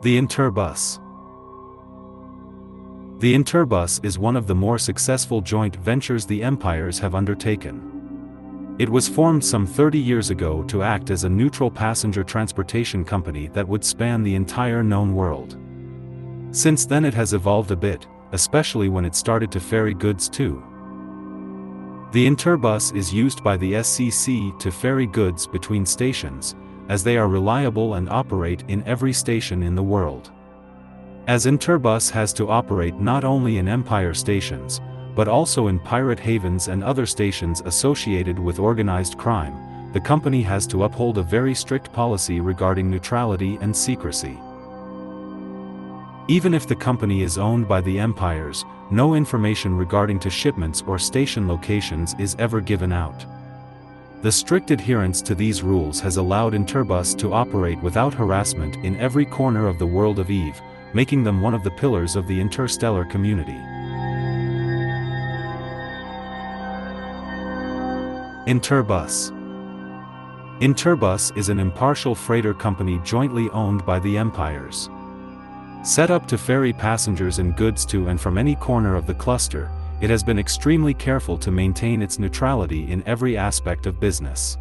The Interbus. The Interbus is one of the more successful joint ventures the empires have undertaken. It was formed some 30 years ago to act as a neutral passenger transportation company that would span the entire known world. Since then it has evolved a bit, especially when it started to ferry goods too. The Interbus is used by the SCC to ferry goods between stations, as they are reliable and operate in every station in the world. As Interbus has to operate not only in Empire stations, but also in pirate havens and other stations associated with organized crime, the company has to uphold a very strict policy regarding neutrality and secrecy. Even if the company is owned by the empires, no information regarding to shipments or station locations is ever given out. The strict adherence to these rules has allowed Interbus to operate without harassment in every corner of the world of Eve, making them one of the pillars of the interstellar community. Interbus. Interbus is an impartial freighter company jointly owned by the empires. Set up to ferry passengers and goods to and from any corner of the cluster, it has been extremely careful to maintain its neutrality in every aspect of business.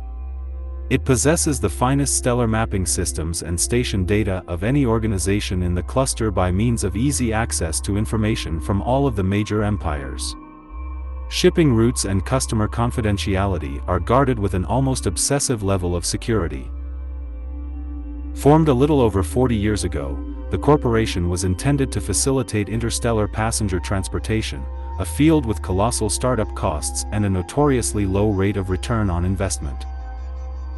It possesses the finest stellar mapping systems and station data of any organization in the cluster by means of easy access to information from all of the major empires. Shipping routes and customer confidentiality are guarded with an almost obsessive level of security. Formed a little over 40 years ago, the corporation was intended to facilitate interstellar passenger transportation, a field with colossal startup costs and a notoriously low rate of return on investment.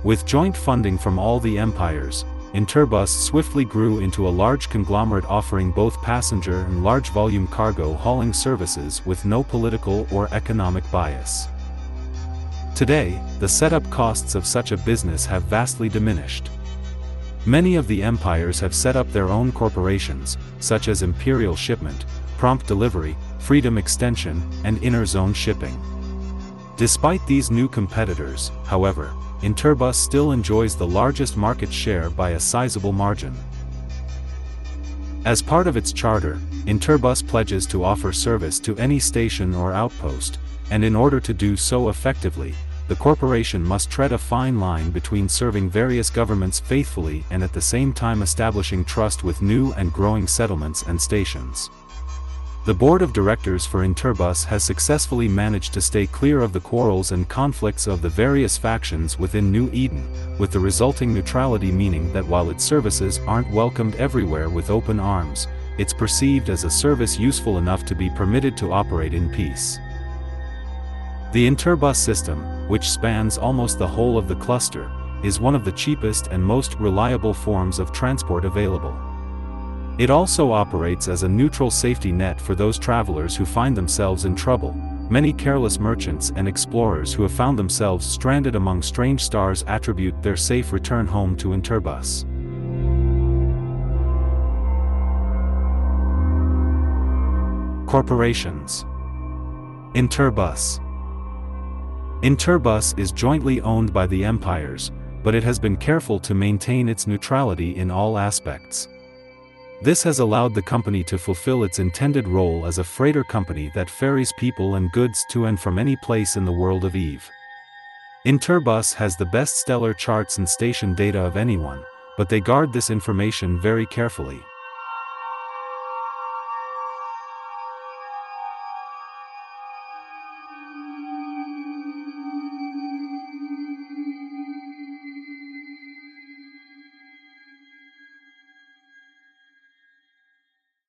With joint funding from all the empires, Interbus swiftly grew into a large conglomerate offering both passenger and large-volume cargo hauling services with no political or economic bias. Today, the setup costs of such a business have vastly diminished. Many of the empires have set up their own corporations, such as Imperial Shipment, Prompt Delivery, Freedom Extension, and Inner Zone Shipping. Despite these new competitors, however, Interbus still enjoys the largest market share by a sizable margin. As part of its charter, Interbus pledges to offer service to any station or outpost, and in order to do so effectively, the corporation must tread a fine line between serving various governments faithfully and at the same time establishing trust with new and growing settlements and stations. The board of directors for Interbus has successfully managed to stay clear of the quarrels and conflicts of the various factions within New Eden, with the resulting neutrality meaning that while its services aren't welcomed everywhere with open arms, it's perceived as a service useful enough to be permitted to operate in peace. The Interbus system, which spans almost the whole of the cluster, is one of the cheapest and most reliable forms of transport available. It also operates as a neutral safety net for those travelers who find themselves in trouble, many careless merchants and explorers who have found themselves stranded among strange stars attribute their safe return home to Interbus. Corporations. Interbus. Interbus is jointly owned by the empires, but it has been careful to maintain its neutrality in all aspects. This has allowed the company to fulfill its intended role as a freighter company that ferries people and goods to and from any place in the world of Eve. Interbus has the best stellar charts and station data of anyone, but they guard this information very carefully.